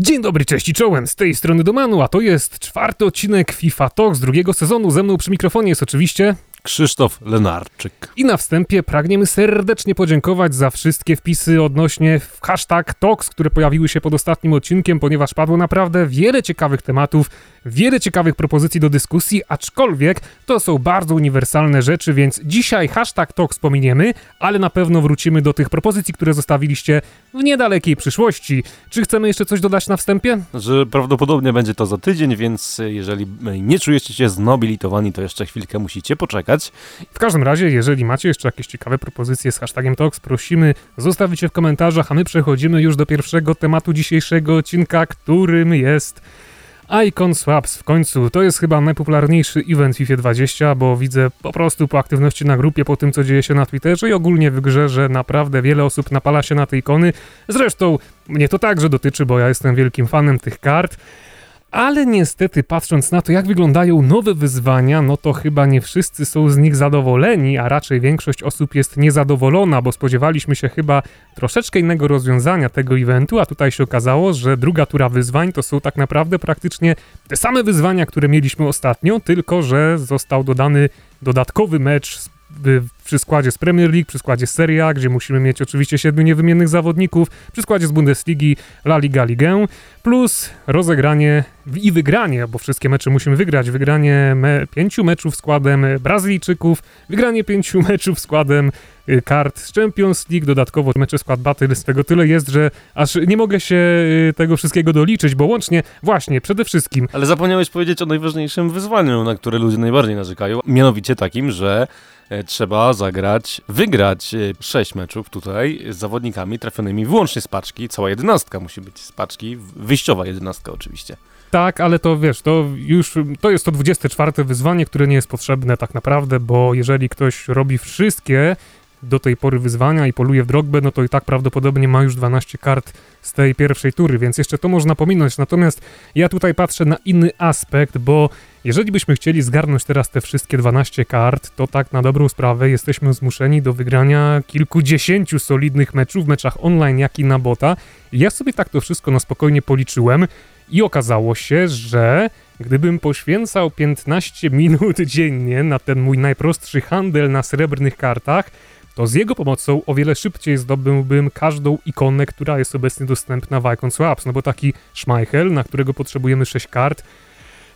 Dzień dobry, cześć i czołem, z tej strony Domanu, a to jest 4. odcinek FIFA Tox z 2. sezonu. Ze mną przy mikrofonie jest oczywiście Krzysztof Lenarczyk. I na wstępie pragniemy serdecznie podziękować za wszystkie wpisy odnośnie hashtag Tox, które pojawiły się pod ostatnim odcinkiem, ponieważ padło naprawdę wiele ciekawych tematów, wiele ciekawych propozycji do dyskusji, aczkolwiek to są bardzo uniwersalne rzeczy, więc dzisiaj hashtag Tox pominiemy, ale na pewno wrócimy do tych propozycji, które zostawiliście w niedalekiej przyszłości. Czy chcemy jeszcze coś dodać na wstępie? Że prawdopodobnie będzie to za tydzień, więc jeżeli nie czujecie się znobilitowani, to jeszcze chwilkę musicie poczekać. W każdym razie, jeżeli macie jeszcze jakieś ciekawe propozycje z hashtagiem Tox, prosimy, zostawić je w komentarzach, a my przechodzimy już do pierwszego tematu dzisiejszego odcinka, którym jest Icon Swaps. W końcu to jest chyba najpopularniejszy event w FIFA 20, bo widzę po prostu po aktywności na grupie, po tym co dzieje się na Twitterze i ogólnie w grze, że naprawdę wiele osób napala się na te ikony. Zresztą mnie to także dotyczy, bo ja jestem wielkim fanem tych kart. Ale niestety, patrząc na to, jak wyglądają nowe wyzwania, no to chyba nie wszyscy są z nich zadowoleni, a raczej większość osób jest niezadowolona, bo spodziewaliśmy się chyba troszeczkę innego rozwiązania tego eventu, a tutaj się okazało, że druga tura wyzwań to są tak naprawdę praktycznie te same wyzwania, które mieliśmy ostatnio, tylko że został dodany dodatkowy mecz przy składzie z Premier League, przy składzie z Serie A, gdzie musimy mieć oczywiście 7 niewymiennych zawodników, przy składzie z Bundesligi, La Liga, Ligę, plus rozegranie i wygranie, bo wszystkie mecze musimy wygrać, wygranie 5 meczów składem Brazylijczyków, wygranie 5 meczów składem kart z Champions League, dodatkowo mecze Squad Battles, tego tyle jest, że aż nie mogę się tego wszystkiego doliczyć, bo łącznie, właśnie, przede wszystkim... Ale zapomniałeś powiedzieć o najważniejszym wyzwaniu, na które ludzie najbardziej narzekają, mianowicie takim, że trzeba wygrać 6 meczów tutaj z zawodnikami trafionymi wyłącznie z paczki, cała 11 musi być z paczki, wyjściowa 11 oczywiście. Tak, ale to wiesz, to jest to 24 wyzwanie, które nie jest potrzebne tak naprawdę, bo jeżeli ktoś robi wszystkie do tej pory wyzwania i poluje w Drogbę, no to i tak prawdopodobnie ma już 12 kart z tej pierwszej tury, więc jeszcze to można pominąć. Natomiast ja tutaj patrzę na inny aspekt, bo jeżeli byśmy chcieli zgarnąć teraz te wszystkie 12 kart, to tak na dobrą sprawę jesteśmy zmuszeni do wygrania kilkudziesięciu solidnych meczów w meczach online, jak i na bota. Ja sobie tak to wszystko na spokojnie policzyłem i okazało się, że gdybym poświęcał 15 minut dziennie na ten mój najprostszy handel na srebrnych kartach, to z jego pomocą o wiele szybciej zdobyłbym każdą ikonę, która jest obecnie dostępna w Icon Swaps, no bo taki Schmeichel, na którego potrzebujemy 6 kart,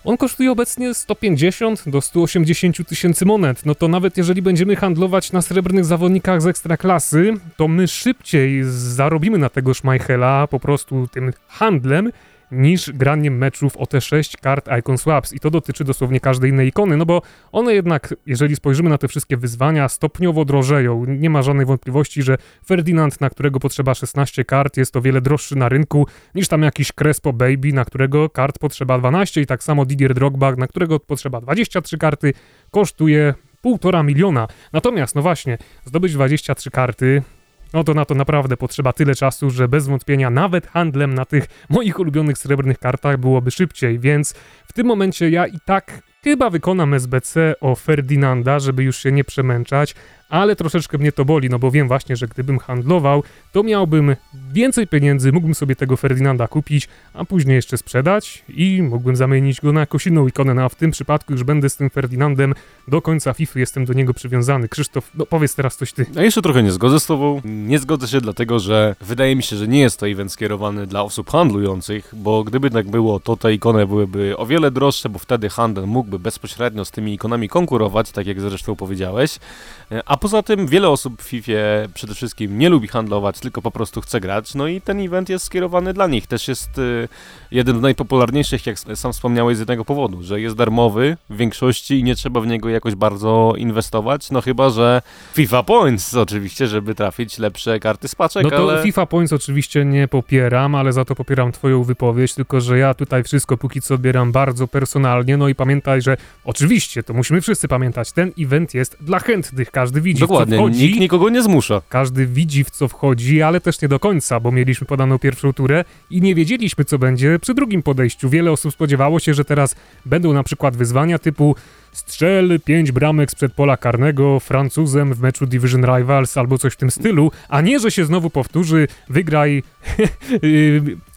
on kosztuje obecnie 150 do 180 tysięcy monet, no to nawet jeżeli będziemy handlować na srebrnych zawodnikach z Ekstraklasy, to my szybciej zarobimy na tego Schmeichela po prostu tym handlem, niż graniem meczów o te 6 kart Icon Swaps i to dotyczy dosłownie każdej innej ikony, no bo one jednak, jeżeli spojrzymy na te wszystkie wyzwania, stopniowo drożeją. Nie ma żadnej wątpliwości, że Ferdinand, na którego potrzeba 16 kart, jest o wiele droższy na rynku niż tam jakiś Crespo Baby, na którego kart potrzeba 12 i tak samo Didier Drogba, na którego potrzeba 23 karty, kosztuje 1,5 miliona. Natomiast, no właśnie, zdobyć 23 karty... No to na to naprawdę potrzeba tyle czasu, że bez wątpienia nawet handlem na tych moich ulubionych srebrnych kartach byłoby szybciej, więc w tym momencie ja i tak chyba wykonam SBC o Ferdinanda, żeby już się nie przemęczać, ale troszeczkę mnie to boli, no bo wiem właśnie, że gdybym handlował, to miałbym więcej pieniędzy, mógłbym sobie tego Ferdinanda kupić, a później jeszcze sprzedać i mógłbym zamienić go na jakąś inną ikonę, no a w tym przypadku już będę z tym Ferdinandem do końca FIFA, jestem do niego przywiązany. Krzysztof, no powiedz teraz coś ty. Ja jeszcze trochę nie zgodzę z tobą, nie zgodzę się dlatego, że wydaje mi się, że nie jest to event skierowany dla osób handlujących, bo gdyby tak było, to te ikony byłyby o wiele droższe, bo wtedy handel mógłby bezpośrednio z tymi ikonami konkurować, tak jak zresztą powiedziałeś, a poza tym wiele osób w FIFA przede wszystkim nie lubi handlować, tylko po prostu chce grać, no i ten event jest skierowany dla nich. Też jest jeden z najpopularniejszych, jak sam wspomniałeś, z jednego powodu, że jest darmowy w większości i nie trzeba w niego jakoś bardzo inwestować, no chyba, że FIFA Points oczywiście, żeby trafić lepsze karty z paczek, no to ale... FIFA Points oczywiście nie popieram, ale za to popieram twoją wypowiedź, tylko że ja tutaj wszystko póki co odbieram bardzo personalnie, no i pamiętaj, że oczywiście, to musimy wszyscy pamiętać, ten event jest dla chętnych, każdy widzi, dokładnie, w co wchodzi. Nikt nikogo nie zmusza. Każdy widzi, w co wchodzi, ale też nie do końca, bo mieliśmy podaną pierwszą turę i nie wiedzieliśmy, co będzie przy drugim podejściu. Wiele osób spodziewało się, że teraz będą na przykład wyzwania typu strzel 5 bramek sprzed pola karnego Francuzem w meczu Division Rivals albo coś w tym stylu, a nie, że się znowu powtórzy, wygraj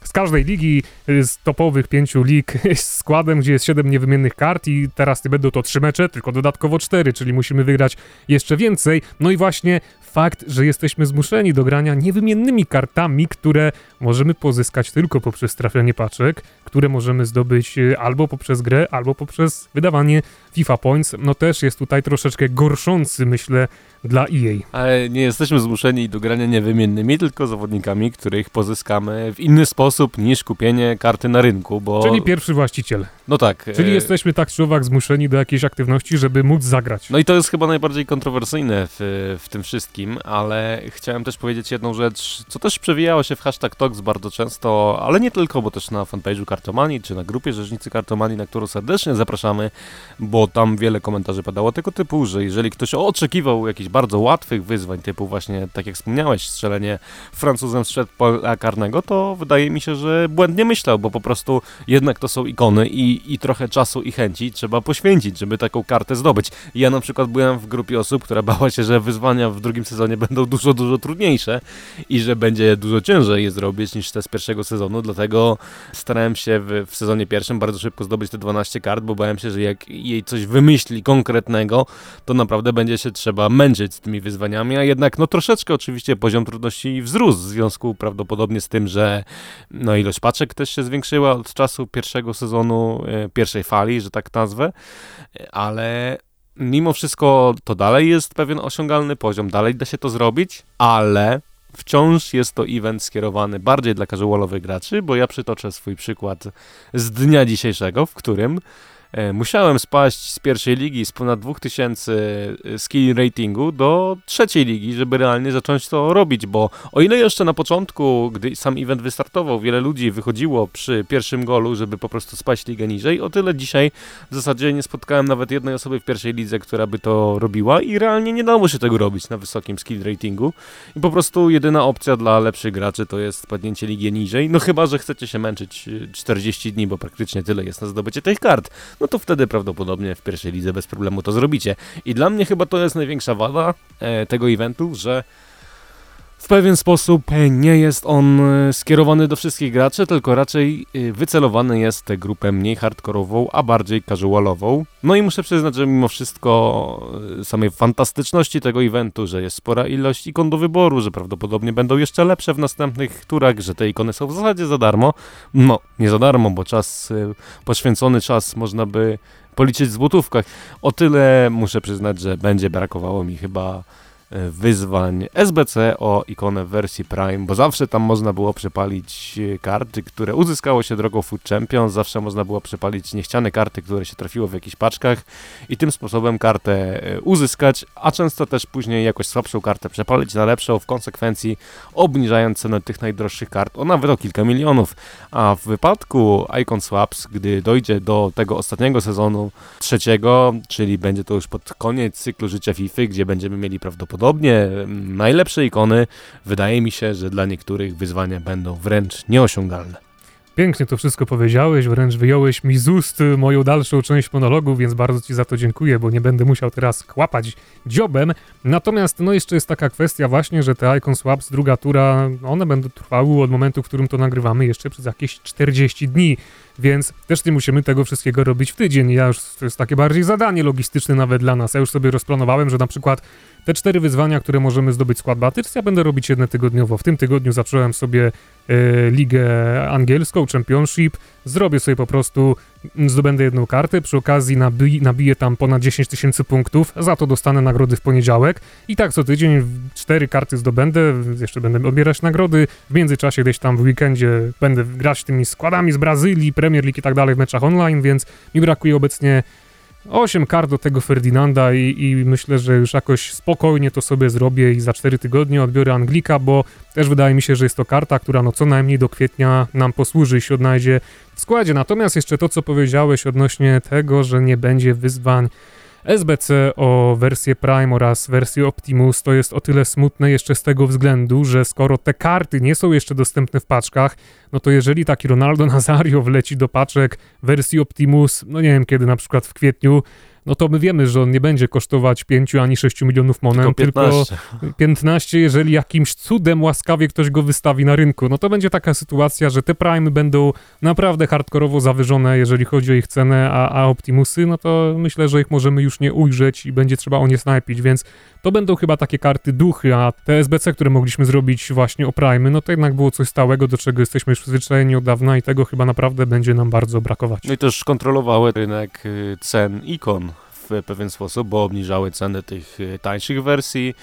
z każdej ligi, z topowych 5 lig, z składem, gdzie jest 7 niewymiennych kart i teraz nie będą to 3 mecze, tylko dodatkowo 4, czyli musimy wygrać jeszcze więcej. No i właśnie fakt, że jesteśmy zmuszeni do grania niewymiennymi kartami, które możemy pozyskać tylko poprzez trafianie paczek, które możemy zdobyć albo poprzez grę, albo poprzez wydawanie FIFA Points, no też jest tutaj troszeczkę gorszący, myślę, dla EA. Ale nie jesteśmy zmuszeni do grania niewymiennymi, tylko zawodnikami, których pozyskamy w inny sposób niż kupienie karty na rynku, bo... Czyli pierwszy właściciel. No tak. Czyli jesteśmy tak czy owak zmuszeni do jakiejś aktywności, żeby móc zagrać. No i to jest chyba najbardziej kontrowersyjne w tym wszystkim, ale chciałem też powiedzieć jedną rzecz, co też przewijało się w hashtag Tox bardzo często, ale nie tylko, bo też na fanpage'u Kartomani, czy na grupie Rzecznicy Kartomani, na którą serdecznie zapraszamy, bo tam wiele komentarzy padało tego typu, że jeżeli ktoś oczekiwał jakichś bardzo łatwych wyzwań, typu właśnie, tak jak wspomniałeś, strzelenie Francuzem z pola karnego, to wydaje mi się, że błędnie myślał, bo po prostu jednak to są ikony i trochę czasu i chęci trzeba poświęcić, żeby taką kartę zdobyć. Ja na przykład byłem w grupie osób, która bała się, że wyzwania w drugim sezonie będą dużo trudniejsze i że będzie dużo ciężej je zrobić niż te z pierwszego sezonu, dlatego starałem się w sezonie pierwszym bardzo szybko zdobyć te 12 kart, bo bałem się, że jak jej coś wymyśli konkretnego, to naprawdę będzie się trzeba męczyć z tymi wyzwaniami, a jednak no troszeczkę oczywiście poziom trudności wzrósł w związku prawdopodobnie z tym, że no ilość paczek też się zwiększyła od czasu pierwszego sezonu, pierwszej fali, że tak nazwę, ale mimo wszystko to dalej jest pewien osiągalny poziom, dalej da się to zrobić, ale... Wciąż jest to event skierowany bardziej dla casualowych graczy, bo ja przytoczę swój przykład z dnia dzisiejszego, w którym musiałem spaść z pierwszej ligi z ponad 2000 skill ratingu do trzeciej ligi, żeby realnie zacząć to robić, bo o ile jeszcze na początku, gdy sam event wystartował, wiele ludzi wychodziło przy pierwszym golu, żeby po prostu spaść ligę niżej, o tyle dzisiaj w zasadzie nie spotkałem nawet jednej osoby w pierwszej lidze, która by to robiła i realnie nie dało się tego robić na wysokim skill ratingu i po prostu jedyna opcja dla lepszych graczy to jest spadnięcie ligi niżej, no chyba, że chcecie się męczyć 40 dni, bo praktycznie tyle jest na zdobycie tych kart. No to wtedy prawdopodobnie w pierwszej lidze bez problemu to zrobicie. I dla mnie chyba to jest największa wada tego eventu, że w pewien sposób nie jest on skierowany do wszystkich graczy, tylko raczej wycelowany jest tę grupę mniej hardkorową, a bardziej casualową. No i muszę przyznać, że mimo wszystko samej fantastyczności tego eventu, że jest spora ilość ikon do wyboru, że prawdopodobnie będą jeszcze lepsze w następnych turach, że te ikony są w zasadzie za darmo. No, nie za darmo, bo czas, poświęcony czas można by policzyć w złotówkach. O tyle muszę przyznać, że będzie brakowało mi chyba wyzwań SBC o ikonę w wersji Prime, bo zawsze tam można było przepalić karty, które uzyskało się drogą FUT Champions, zawsze można było przepalić niechciane karty, które się trafiło w jakichś paczkach i tym sposobem kartę uzyskać, a często też później jakoś słabszą kartę przepalić na lepszą, w konsekwencji obniżając cenę tych najdroższych kart o nawet o kilka milionów, a w wypadku Icon Swaps, gdy dojdzie do tego ostatniego sezonu trzeciego, czyli będzie to już pod koniec cyklu życia FIFA, gdzie będziemy mieli prawdopodobnie najlepsze ikony, wydaje mi się, że dla niektórych wyzwania będą wręcz nieosiągalne. Pięknie to wszystko powiedziałeś, wręcz wyjąłeś mi z ust moją dalszą część monologu, więc bardzo Ci za to dziękuję, bo nie będę musiał teraz kłapać dziobem. Natomiast no jeszcze jest taka kwestia właśnie, że te Icon Swaps, druga tura, one będą trwały od momentu, w którym to nagrywamy, jeszcze przez jakieś 40 dni. Więc też nie musimy tego wszystkiego robić w tydzień. Ja już, to jest takie bardziej zadanie logistyczne nawet dla nas. Ja już sobie rozplanowałem, że na przykład te 4 wyzwania, które możemy zdobyć Squad Battles, ja będę robić jedne tygodniowo. W tym tygodniu zacząłem sobie ligę angielską, Championship. Zrobię sobie po prostu, zdobędę jedną kartę, przy okazji nabiję tam ponad 10 000 punktów, za to dostanę nagrody w poniedziałek i tak co tydzień 4 karty zdobędę, jeszcze będę odbierać nagrody, w międzyczasie gdzieś tam w weekendzie będę grać tymi składami z Brazylii, Premier League i tak dalej w meczach online, więc mi brakuje obecnie 8 kart do tego Ferdinanda i myślę, że już jakoś spokojnie to sobie zrobię i za 4 tygodnie odbiorę Anglika, bo też wydaje mi się, że jest to karta, która no co najmniej do kwietnia nam posłuży i się odnajdzie w składzie. Natomiast jeszcze to, co powiedziałeś odnośnie tego, że nie będzie wyzwań SBC o wersję Prime oraz wersję Optimus, to jest o tyle smutne jeszcze z tego względu, że skoro te karty nie są jeszcze dostępne w paczkach, no to jeżeli taki Ronaldo Nazario wleci do paczek wersji Optimus, no nie wiem kiedy, na przykład w kwietniu, no to my wiemy, że on nie będzie kosztować 5 ani 6 milionów monet, tylko 15, jeżeli jakimś cudem łaskawie ktoś go wystawi na rynku. No to będzie taka sytuacja, że te prime będą naprawdę hardkorowo zawyżone, jeżeli chodzi o ich cenę, a Optimusy, no to myślę, że ich możemy już nie ujrzeć i będzie trzeba o nie snajpić, więc to będą chyba takie karty duchy, a te SBC, które mogliśmy zrobić właśnie o prime, no to jednak było coś stałego, do czego jesteśmy już przyzwyczajeni od dawna i tego chyba naprawdę będzie nam bardzo brakować. No i też kontrolowały rynek cen ikon w pewien sposób, bo obniżały ceny tych tańszych wersji,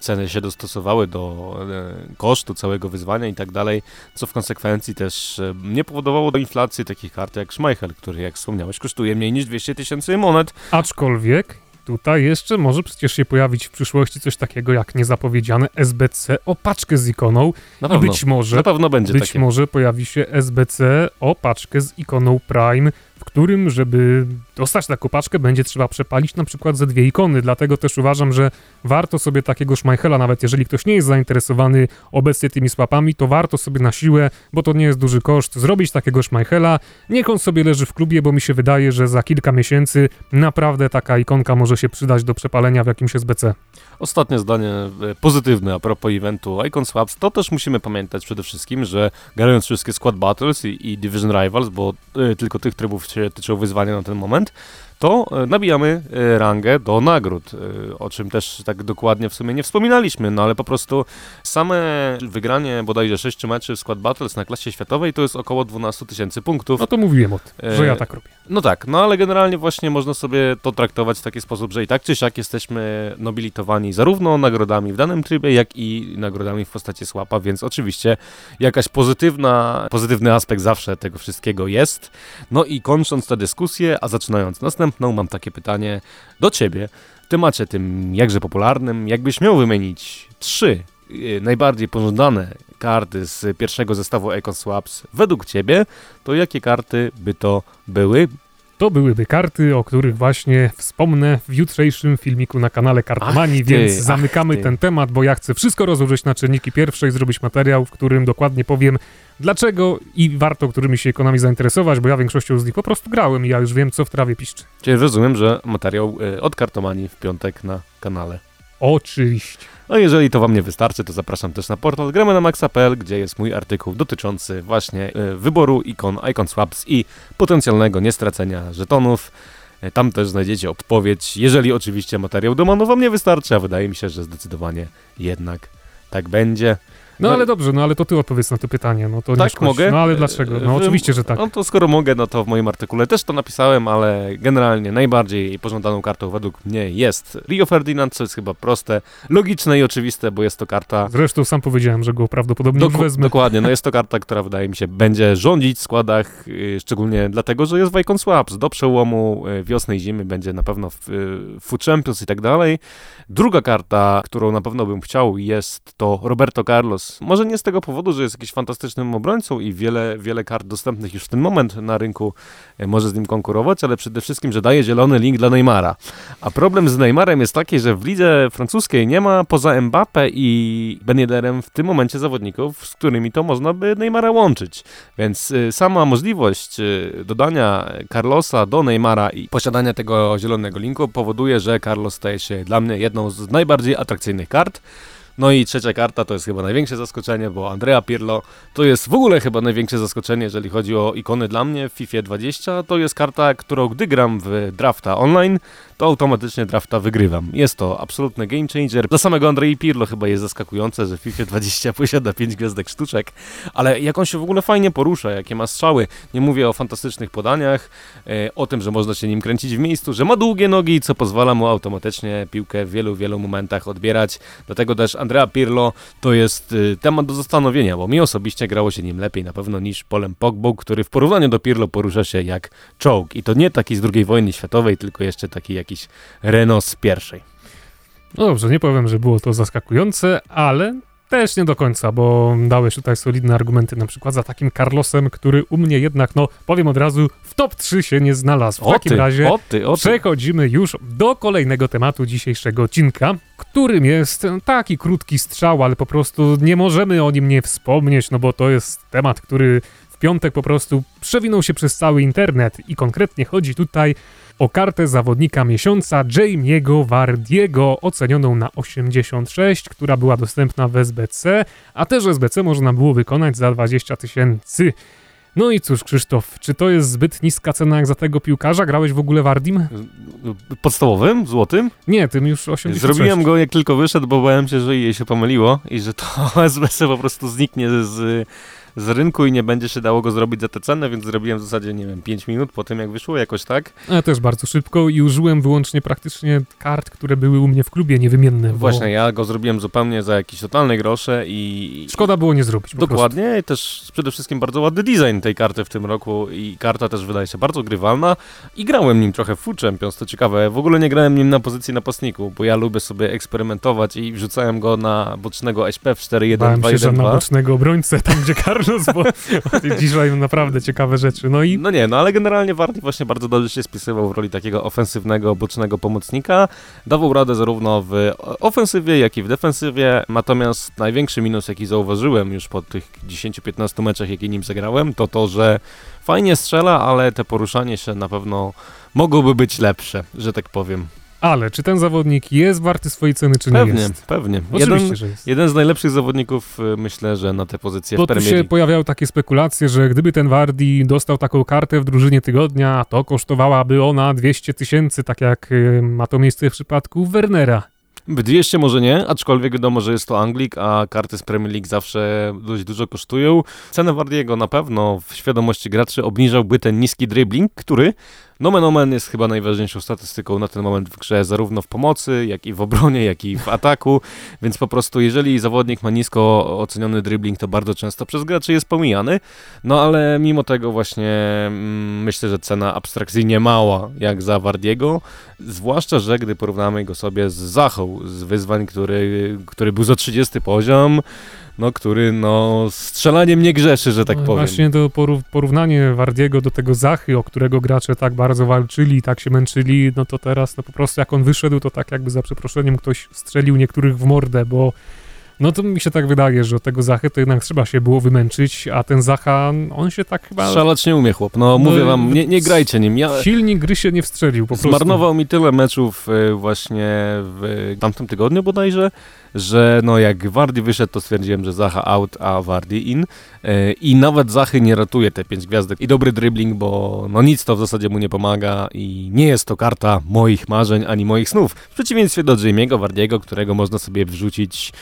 ceny się dostosowały do kosztu całego wyzwania i tak dalej, co w konsekwencji też nie powodowało do inflacji takich kart jak Schmeichel, który, jak wspomniałeś, kosztuje mniej niż 200 tysięcy monet. Aczkolwiek tutaj jeszcze może przecież się pojawić w przyszłości coś takiego jak niezapowiedziane SBC o paczkę z ikoną. Na pewno, i być może będzie być takie. Może pojawi się SBC o paczkę z ikoną Prime, w którym, żeby dostać taką paczkę, będzie trzeba przepalić na przykład ze dwie ikony, dlatego też uważam, że warto sobie takiego Schmeichela, nawet jeżeli ktoś nie jest zainteresowany obecnie tymi swapami, to warto sobie na siłę, bo to nie jest duży koszt, zrobić takiego Schmeichela, niech on sobie leży w klubie, bo mi się wydaje, że za kilka miesięcy naprawdę taka ikonka może się przydać do przepalenia w jakimś SBC. Ostatnie zdanie pozytywne a propos eventu Icon Swaps, to też musimy pamiętać przede wszystkim, że grając wszystkie Squad Battles i Division Rivals, bo tylko tych trybów się tyczą wyzwania na ten moment, to nabijamy rangę do nagród, o czym też tak dokładnie w sumie nie wspominaliśmy, no ale po prostu same wygranie bodajże 6 meczów w Squad Battles na klasie światowej to jest około 12 tysięcy punktów. No to mówiłem o tym, że ja tak robię. No tak, no ale generalnie właśnie można sobie to traktować w taki sposób, że i tak czy siak jesteśmy nobilitowani zarówno nagrodami w danym trybie, jak i nagrodami w postaci swapa, więc oczywiście jakaś pozytywny aspekt zawsze tego wszystkiego jest. No i kończąc tę dyskusję, a zaczynając następną, mam takie pytanie do Ciebie. W temacie tym jakże popularnym, jakbyś miał wymienić 3 najbardziej pożądane karty z pierwszego zestawu Icon Swaps według Ciebie, to jakie karty by to były? To byłyby karty, o których właśnie wspomnę w jutrzejszym filmiku na kanale Kartomani, więc zamykamy ten temat, bo ja chcę wszystko rozłożyć na czynniki pierwsze i zrobić materiał, w którym dokładnie powiem, dlaczego i warto którymi się ikonami zainteresować, bo ja większością z nich po prostu grałem i ja już wiem, co w trawie piszczy. Czyli rozumiem, że materiał od Kartomani w piątek na kanale. Oczywiście. A jeżeli to Wam nie wystarczy, to zapraszam też na portal Gramy na Maksa.pl, gdzie jest mój artykuł dotyczący właśnie wyboru ikon, Icon Swaps i potencjalnego niestracenia żetonów. Tam też znajdziecie odpowiedź, jeżeli oczywiście materiał Domanu Wam nie wystarczy, a wydaje mi się, że zdecydowanie jednak tak będzie. No ale dobrze, no ale to ty odpowiedz na to pytanie, no to tak, nie mogę. No ale dlaczego? No oczywiście, że tak. No to skoro mogę, no to w moim artykule też to napisałem, ale generalnie najbardziej pożądaną kartą według mnie jest Rio Ferdinand, co jest chyba proste, logiczne i oczywiste, bo jest to karta... Zresztą sam powiedziałem, że go prawdopodobnie wezmę. Dokładnie, no jest to karta, która wydaje mi się będzie rządzić w składach, szczególnie dlatego, że jest w Icon Swaps. Do przełomu wiosny i zimy będzie na pewno w FUT Champions i tak dalej. Druga karta, którą na pewno bym chciał, jest to Roberto Carlos. Może nie z tego powodu, że jest jakimś fantastycznym obrońcą i wiele kart dostępnych już w ten moment na rynku może z nim konkurować, ale przede wszystkim, że daje zielony link dla Neymara. A problem z Neymarem jest taki, że w lidze francuskiej nie ma poza Mbappe i Benjederem w tym momencie zawodników, z którymi to można by Neymara łączyć. Więc sama możliwość dodania Carlosa do Neymara i posiadania tego zielonego linku powoduje, że Carlos staje się dla mnie jedną z najbardziej atrakcyjnych kart. No i trzecia karta to jest chyba największe zaskoczenie, bo Andrea Pirlo to jest w ogóle chyba największe zaskoczenie, jeżeli chodzi o ikony dla mnie w FIFA 20. To jest karta, którą gdy gram w drafta online, to automatycznie drafta wygrywam. Jest to absolutny game changer. Dla samego Andrei Pirlo chyba jest zaskakujące, że FIFA 20 posiada 5 gwiazdek sztuczek, ale jak on się w ogóle fajnie porusza, jakie ma strzały. Nie mówię o fantastycznych podaniach, o tym, że można się nim kręcić w miejscu, że ma długie nogi, co pozwala mu automatycznie piłkę w wielu momentach odbierać. Dlatego też Andrea Pirlo to jest temat do zastanowienia, bo mi osobiście grało się nim lepiej na pewno niż Polem Pogbą, który w porównaniu do Pirlo porusza się jak czołg. I to nie taki z II wojny światowej, tylko jeszcze taki jakiś Renault z pierwszej. No dobrze, nie powiem, że było to zaskakujące, ale też nie do końca, bo dałeś tutaj solidne argumenty na przykład za takim Carlosem, który u mnie jednak, no powiem od razu, w top 3 się nie znalazł. W takim razie przechodzimy już do kolejnego tematu dzisiejszego odcinka, którym jest taki krótki strzał, ale po prostu nie możemy o nim nie wspomnieć, no bo to jest temat, który w piątek po prostu przewinął się przez cały internet i konkretnie chodzi tutaj o kartę zawodnika miesiąca Jamie'ego Vardiego, ocenioną na 86, która była dostępna w SBC, a też SBC można było wykonać za 20 000. No i cóż, Krzysztof, czy to jest zbyt niska cena jak za tego piłkarza? Grałeś w ogóle Vardim? Podstawowym? Złotym? Nie, tym już 86. Zrobiłem go jak tylko wyszedł, bo bałem się, że jej się pomyliło i że to SBC po prostu zniknie z rynku i nie będzie się dało go zrobić za tę cenę, więc zrobiłem w zasadzie, nie wiem, 5 minut po tym, jak wyszło, jakoś tak. Ja też bardzo szybko i użyłem wyłącznie praktycznie kart, które były u mnie w klubie niewymienne. Właśnie, ja go zrobiłem zupełnie za jakieś totalne grosze i... Szkoda było nie zrobić po Dokładnie, prostu. I też przede wszystkim bardzo ładny design tej karty w tym roku i karta też wydaje się bardzo grywalna i grałem nim trochę w FUT Champions, to ciekawe. W ogóle nie grałem nim na pozycji napastniku, bo ja lubię sobie eksperymentować i wrzucałem go na bocznego SP w 4-1-2-1-2. Bałem się, że na bocznego obrońcę, tam gdzie bo dzisiaj naprawdę ciekawe rzeczy. Ale generalnie Vardy właśnie bardzo dobrze się spisywał w roli takiego ofensywnego, bocznego pomocnika. Dawał radę zarówno w ofensywie, jak i w defensywie. Natomiast największy minus, jaki zauważyłem już po tych 10-15 meczach, jakie nim zagrałem, to to, że fajnie strzela, ale te poruszanie się na pewno mogłoby być lepsze, że tak powiem. Ale czy ten zawodnik jest warty swojej ceny, czy pewnie, nie jest? Pewnie. Oczywiście, że jest. Jeden z najlepszych zawodników, myślę, że na te pozycje w Premier League. Bo tu się pojawiały takie spekulacje, że gdyby ten Vardy dostał taką kartę w drużynie tygodnia, to kosztowałaby ona 200 000, tak jak ma to miejsce w przypadku Wernera. 200 może nie, aczkolwiek wiadomo, że jest to Anglik, a karty z Premier League zawsze dość dużo kosztują. Cenę Vardiego na pewno w świadomości graczy obniżałby ten niski dribbling, który nomen omen jest chyba najważniejszą statystyką na ten moment w grze, zarówno w pomocy, jak i w obronie, jak i w ataku, więc po prostu jeżeli zawodnik ma nisko oceniony dribbling, to bardzo często przez graczy jest pomijany, no ale mimo tego właśnie myślę, że cena abstrakcyjnie mała jak za Vardiego, zwłaszcza, że gdy porównamy go sobie z Zachą, z wyzwań, który był za 30 poziom, który strzelaniem nie grzeszy, że tak powiem. Właśnie to porównanie Vardiego do tego Zachy, o którego gracze tak bardzo walczyli, tak się męczyli, to teraz po prostu jak on wyszedł, to tak jakby za przeproszeniem ktoś strzelił niektórych w mordę, bo to mi się tak wydaje, że od tego Zachy to jednak trzeba się było wymęczyć, a ten Zacha, on się tak chyba... Strzelać nie umie chłop, mówię wam, nie grajcie nim. Ja... Silnik gry się nie wstrzelił po prostu. Zmarnował mi tyle meczów właśnie w tamtym tygodniu bodajże, że jak Vardy wyszedł, to stwierdziłem, że Zacha out, a Vardy in. I nawet Zachy nie ratuje te 5 gwiazdek i dobry dribbling, bo nic to w zasadzie mu nie pomaga i nie jest to karta moich marzeń ani moich snów. W przeciwieństwie do Jamie'ego Vardiego, którego można sobie wrzucić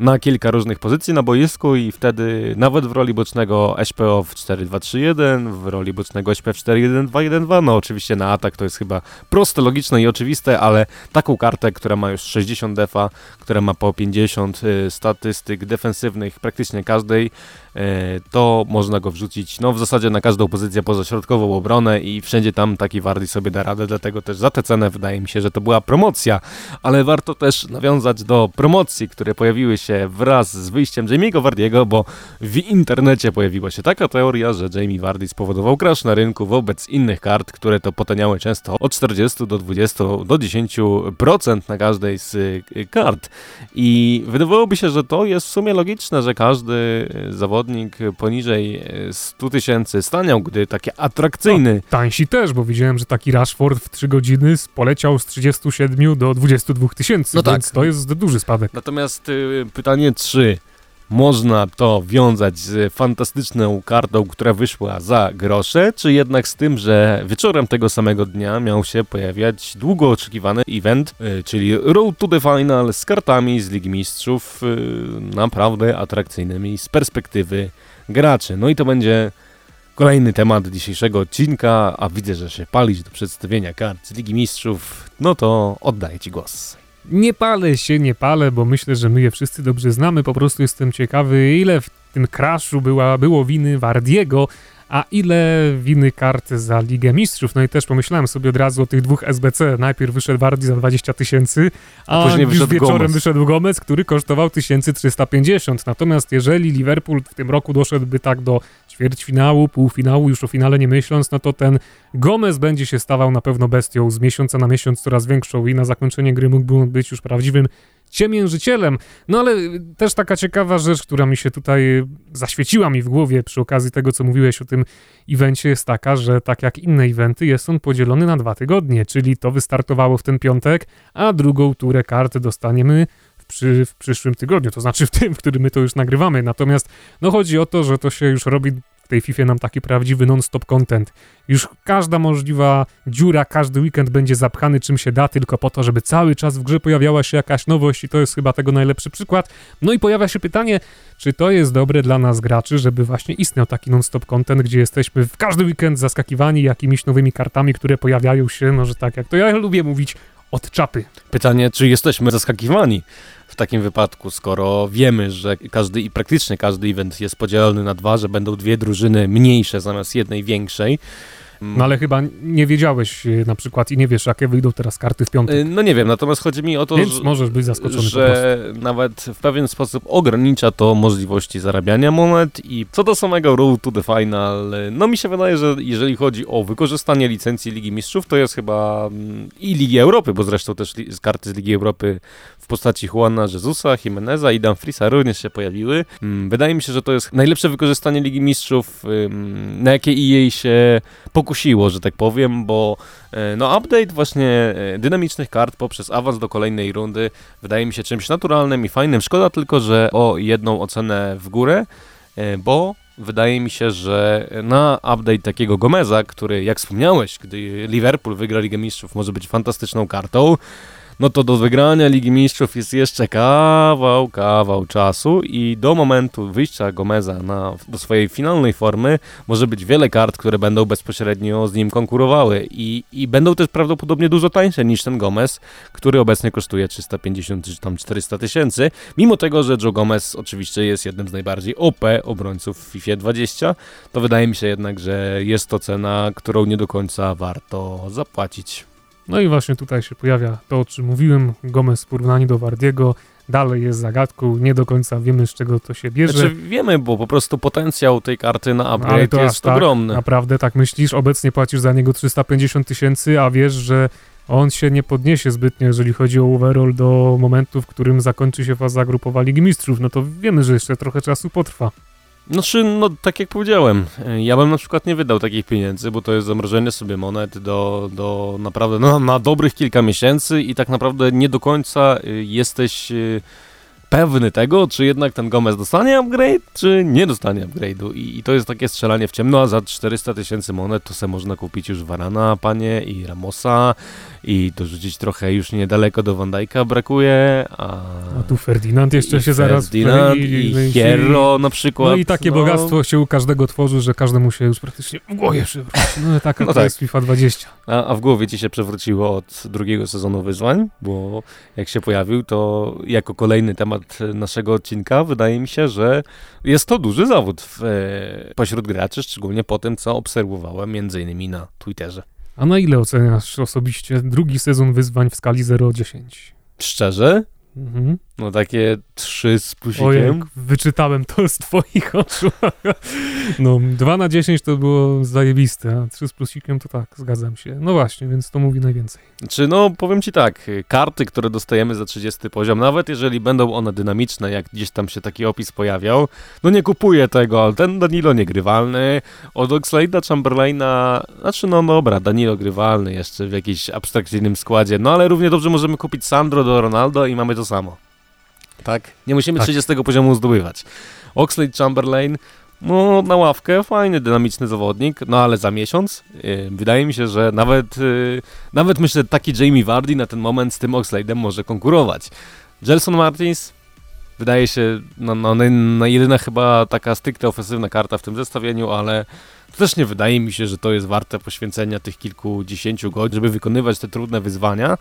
na kilka różnych pozycji na boisku i wtedy nawet w roli bocznego SPO w 4-2-3-1, w roli bocznego SP w 4-1-2-1-2, oczywiście na atak to jest chyba proste, logiczne i oczywiste, ale taką kartę, która ma już 60 defa, która ma po 50 statystyk defensywnych praktycznie każdej, to można go wrzucić w zasadzie na każdą pozycję poza środkową obronę i wszędzie tam taki Vardy sobie da radę, dlatego też za tę cenę wydaje mi się, że to była promocja, ale warto też nawiązać do promocji, które pojawiły się wraz z wyjściem Jamie'ego Vardiego, bo w internecie pojawiła się taka teoria, że Jamie Vardy spowodował crash na rynku wobec innych kart, które to potaniały często od 40 do 20 do 10% na każdej z kart i wydawałoby się, że to jest w sumie logiczne, że każdy zawodnik poniżej 100 000 staniał, gdy taki atrakcyjny. Tańsi też, bo widziałem, że taki Rashford w 3 godziny poleciał z 37 do 22 000, więc tak. To jest duży spadek. Natomiast pytanie, czy można to wiązać z fantastyczną kartą, która wyszła za grosze, czy jednak z tym, że wieczorem tego samego dnia miał się pojawiać długo oczekiwany event, czyli Road to the Final z kartami z Ligi Mistrzów, naprawdę atrakcyjnymi z perspektywy graczy. I to będzie kolejny temat dzisiejszego odcinka, a widzę, że się palisz do przedstawienia kart z Ligi Mistrzów, to oddaję Ci głos. Nie palę, bo myślę, że my je wszyscy dobrze znamy, po prostu jestem ciekawy, ile w tym crashu było winy Vardiego, a ile winy kart za Ligę Mistrzów. I też pomyślałem sobie od razu o tych dwóch SBC. Najpierw wyszedł Vardy za 20 000, a później już wieczorem wyszedł Gomez, który kosztował 1350. Natomiast jeżeli Liverpool w tym roku doszedłby tak do ćwierćfinału, półfinału, już o finale nie myśląc, no to ten Gomez będzie się stawał na pewno bestią z miesiąca na miesiąc coraz większą i na zakończenie gry mógłby on być już prawdziwym ciemiężycielem. No ale też taka ciekawa rzecz, która mi się tutaj zaświeciła mi w głowie przy okazji tego, co mówiłeś o tym evencie, jest taka, że tak jak inne eventy jest on podzielony na 2 tygodnie, czyli to wystartowało w ten piątek, a drugą turę kart dostaniemy w przyszłym tygodniu, to znaczy w tym, w którym my to już nagrywamy. Natomiast no chodzi o to, że to się już robi w tej FIFA nam taki prawdziwy non-stop content. Już każda możliwa dziura, każdy weekend będzie zapchany czym się da, tylko po to, żeby cały czas w grze pojawiała się jakaś nowość i to jest chyba tego najlepszy przykład. No i pojawia się pytanie, czy to jest dobre dla nas graczy, żeby właśnie istniał taki non-stop content, gdzie jesteśmy w każdy weekend zaskakiwani jakimiś nowymi kartami, które pojawiają się, może tak jak to ja lubię mówić, od czapy. Pytanie, czy jesteśmy zaskakiwani w takim wypadku, skoro wiemy, że każdy i praktycznie każdy event jest podzielony na 2, że będą 2 drużyny mniejsze zamiast jednej większej. No ale chyba nie wiedziałeś na przykład i nie wiesz, jakie wyjdą teraz karty w piątek. No nie wiem, natomiast chodzi mi o to, więc możesz być zaskoczony, że nawet w pewien sposób ogranicza to możliwości zarabiania monet i co do samego Road to the Final, no mi się wydaje, że jeżeli chodzi o wykorzystanie licencji Ligi Mistrzów, to jest chyba i Ligi Europy, bo zresztą też karty z Ligi Europy w postaci Juana Jesusa, Jimeneza i Dumfriesa również się pojawiły. Wydaje mi się, że to jest najlepsze wykorzystanie Ligi Mistrzów, na jakie jej się pokusiło, że tak powiem, bo no update właśnie dynamicznych kart poprzez awans do kolejnej rundy wydaje mi się czymś naturalnym i fajnym. Szkoda tylko, że o 1 ocenę w górę, bo wydaje mi się, że na update takiego Gomeza, który jak wspomniałeś, gdy Liverpool wygra Ligę Mistrzów, może być fantastyczną kartą, no to do wygrania Ligi Mistrzów jest jeszcze kawał czasu i do momentu wyjścia Gomeza do swojej finalnej formy może być wiele kart, które będą bezpośrednio z nim konkurowały i będą też prawdopodobnie dużo tańsze niż ten Gomez, który obecnie kosztuje 350 czy tam 400 tysięcy, mimo tego, że Joe Gomez oczywiście jest jednym z najbardziej OP obrońców w FIFA 20, to wydaje mi się jednak, że jest to cena, którą nie do końca warto zapłacić. No i właśnie tutaj się pojawia to, o czym mówiłem, Gomez w porównaniu do Vardiego dalej jest zagadką, nie do końca wiemy, z czego to się bierze. Znaczy wiemy, bo po prostu potencjał tej karty na upgrade to jest tak, ogromny. Naprawdę tak myślisz, obecnie płacisz za niego 350 tysięcy, a wiesz, że on się nie podniesie zbytnio, jeżeli chodzi o overall do momentu, w którym zakończy się faza grupowa Ligi Mistrzów, no to wiemy, że jeszcze trochę czasu potrwa. No tak jak powiedziałem, ja bym na przykład nie wydał takich pieniędzy, bo to jest zamrożenie sobie monet do naprawdę na dobrych kilka miesięcy i tak naprawdę nie do końca jesteś pewny tego, czy jednak ten Gomez dostanie upgrade, czy nie dostanie upgrade'u. I to jest takie strzelanie w ciemno, a za 400 tysięcy monet to se można kupić już Varana, panie, i Ramosa, i dorzucić trochę już niedaleko do Van Dijk'a brakuje, a tu Ferdinand jeszcze się zaraz... Ferdinand i Hierro na przykład. No i takie bogactwo się u każdego tworzy, że każdemu się już praktycznie w głowie przewróci. No taka to jest FIFA 20. A w głowie ci się przewróciło od 2. sezonu wyzwań, bo jak się pojawił, to jako kolejny temat naszego odcinka, wydaje mi się, że jest to duży zawód pośród graczy, szczególnie po tym, co obserwowałem m.in. na Twitterze. A na ile oceniasz osobiście 2. sezon wyzwań w skali 0-10? Szczerze? Mhm. No takie 3 z plusikiem. Ojej, wyczytałem to z twoich oczu. No 2/10 to było zajebiste, a 3 z plusikiem to tak, zgadzam się. No właśnie, więc to mówi najwięcej. Czy no, powiem ci tak, karty, które dostajemy za 30 poziom, nawet jeżeli będą one dynamiczne, jak gdzieś tam się taki opis pojawiał, no nie kupuję tego, ale ten Danilo niegrywalny, od Oxlade'a Chamberlaina, znaczy no dobra, Danilo grywalny jeszcze w jakimś abstrakcyjnym składzie, no ale równie dobrze możemy kupić Sandro do Ronaldo i mamy to samo. Tak? Nie musimy 30 poziomu zdobywać. Oxlade-Chamberlain, no na ławkę, fajny, dynamiczny zawodnik, no ale za miesiąc wydaje mi się, że nawet myślę, taki Jamie Vardy na ten moment z tym Oxlade'em może konkurować. Gelson Martins wydaje się, no jedyna chyba taka stricte ofensywna karta w tym zestawieniu, ale Też nie wydaje mi się, że to jest warte poświęcenia tych kilkudziesięciu godzin, żeby wykonywać te trudne wyzwania.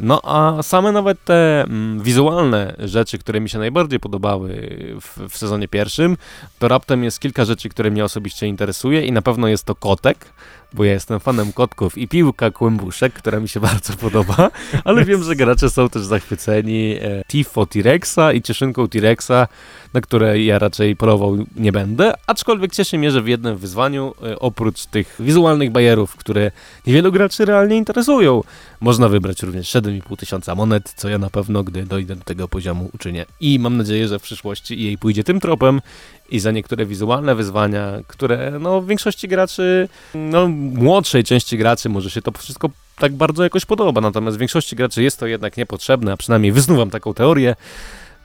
No a same nawet te wizualne rzeczy, które mi się najbardziej podobały w sezonie pierwszym, to raptem jest kilka rzeczy, które mnie osobiście interesuje i na pewno jest to kotek, bo ja jestem fanem kotków i piłka kłębuszek, która mi się bardzo podoba, ale wiem, że gracze są też zachwyceni Tifo T-Rexa i cieszynką T-Rexa, na które ja raczej polował nie będę, aczkolwiek cieszy mnie, że w jednym wyzwaniu, oprócz tych wizualnych bajerów, które niewielu graczy realnie interesują, można wybrać również 7,5 tysiąca monet, co ja na pewno, gdy dojdę do tego poziomu, uczynię. I mam nadzieję, że w przyszłości jej pójdzie tym tropem i za niektóre wizualne wyzwania, które no w większości graczy, no młodszej części graczy może się to wszystko tak bardzo jakoś podoba, natomiast w większości graczy jest to jednak niepotrzebne, a przynajmniej wysnuwam taką teorię,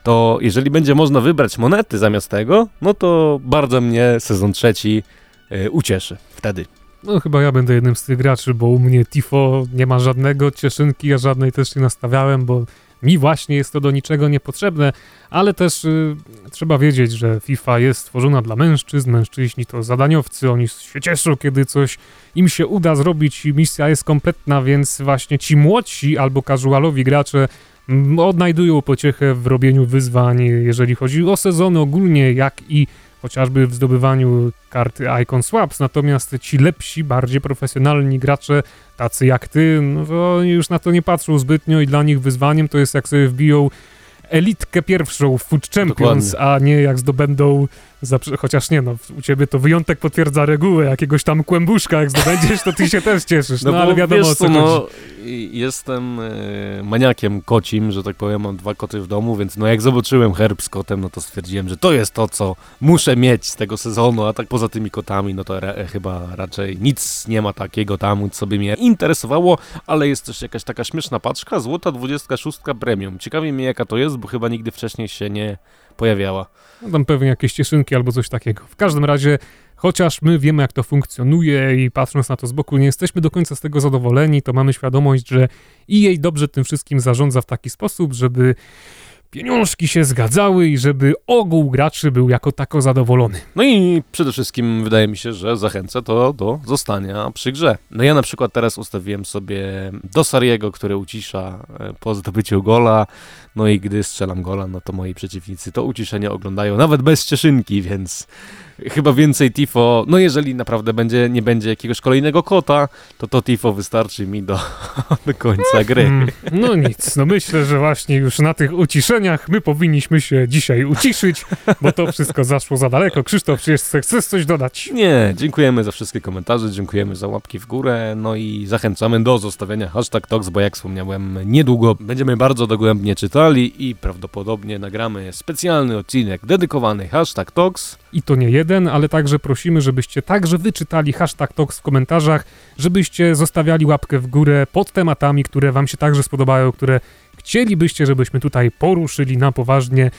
to jeżeli będzie można wybrać monety zamiast tego, no to bardzo mnie sezon trzeci ucieszy wtedy. No chyba ja będę jednym z tych graczy, bo u mnie Tifo nie ma żadnego, cieszynki ja żadnej też nie nastawiałem, bo mi właśnie jest to do niczego niepotrzebne, ale też trzeba wiedzieć, że FIFA jest stworzona dla mężczyzn, mężczyźni to zadaniowcy, oni się cieszą, kiedy coś im się uda zrobić i misja jest kompletna, więc właśnie ci młodsi albo casualowi gracze odnajdują pociechę w robieniu wyzwań, jeżeli chodzi o sezony ogólnie, jak i chociażby w zdobywaniu karty Icon Swaps, natomiast ci lepsi, bardziej profesjonalni gracze, tacy jak ty, no to już na to nie patrzą zbytnio i dla nich wyzwaniem to jest jak sobie wbiją elitkę pierwszą w FUT Champions, dokładnie, a nie jak zdobędą, chociaż nie, no u ciebie to wyjątek potwierdza regułę, jakiegoś tam kłębuszka jak zdobędziesz, to ty się też cieszysz, no ale wiadomo wiesz, o co chodzi. Jestem maniakiem kocim, że tak powiem, mam 2 koty w domu, więc no jak zobaczyłem herb z kotem, no to stwierdziłem, że to jest to, co muszę mieć z tego sezonu, a tak poza tymi kotami, no to chyba raczej nic nie ma takiego tam, co by mnie interesowało, ale jest też jakaś taka śmieszna paczka, złota 26 premium. Ciekawi mnie jaka to jest, bo chyba nigdy wcześniej się nie pojawiała. No tam pewnie jakieś cieszynki albo coś takiego. W każdym razie, chociaż my wiemy, jak to funkcjonuje i patrząc na to z boku, nie jesteśmy do końca z tego zadowoleni, to mamy świadomość, że EA dobrze tym wszystkim zarządza w taki sposób, żeby pieniążki się zgadzały i żeby ogół graczy był jako tako zadowolony. No i przede wszystkim wydaje mi się, że zachęca to do zostania przy grze. No ja na przykład teraz ustawiłem sobie Dosariego, który ucisza po zdobyciu gola, no i gdy strzelam gola, no to moi przeciwnicy to uciszenie oglądają nawet bez cieszynki, więc chyba więcej Tifo, no jeżeli naprawdę nie będzie jakiegoś kolejnego kota, to Tifo wystarczy mi do końca gry. No nic, no myślę, że właśnie już na tych uciszeniach my powinniśmy się dzisiaj uciszyć, bo to wszystko zaszło za daleko. Krzysztof, czy chcesz coś dodać? Nie, dziękujemy za wszystkie komentarze, dziękujemy za łapki w górę, no i zachęcamy do zostawienia #Tox, bo jak wspomniałem, niedługo będziemy bardzo dogłębnie czytali i prawdopodobnie nagramy specjalny odcinek dedykowany #Tox. I to nie jeden, ale także prosimy, żebyście także wyczytali #Tox w komentarzach, żebyście zostawiali łapkę w górę pod tematami, które wam się także spodobają, które chcielibyście, żebyśmy tutaj poruszyli na poważnie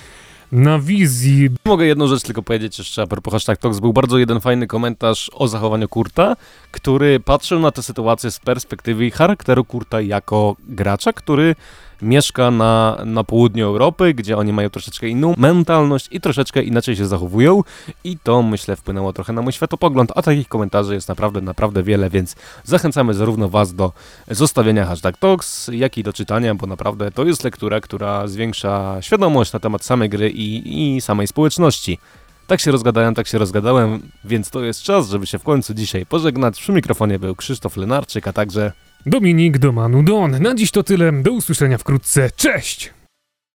na wizji. Mogę jedną rzecz tylko powiedzieć jeszcze a propos #Tox. Był bardzo jeden fajny komentarz o zachowaniu Kurta, który patrzył na tę sytuację z perspektywy charakteru Kurta jako gracza, który mieszka na południu Europy, gdzie oni mają troszeczkę inną mentalność i troszeczkę inaczej się zachowują i to myślę wpłynęło trochę na mój światopogląd, a takich komentarzy jest naprawdę wiele, więc zachęcamy zarówno was do zostawienia #Tox, jak i do czytania, bo naprawdę to jest lektura, która zwiększa świadomość na temat samej gry i samej społeczności. Tak się rozgadałem, więc to jest czas, żeby się w końcu dzisiaj pożegnać. Przy mikrofonie był Krzysztof Lenarczyk, a także Dominik Domanu. Na dziś to tyle. Do usłyszenia wkrótce. Cześć!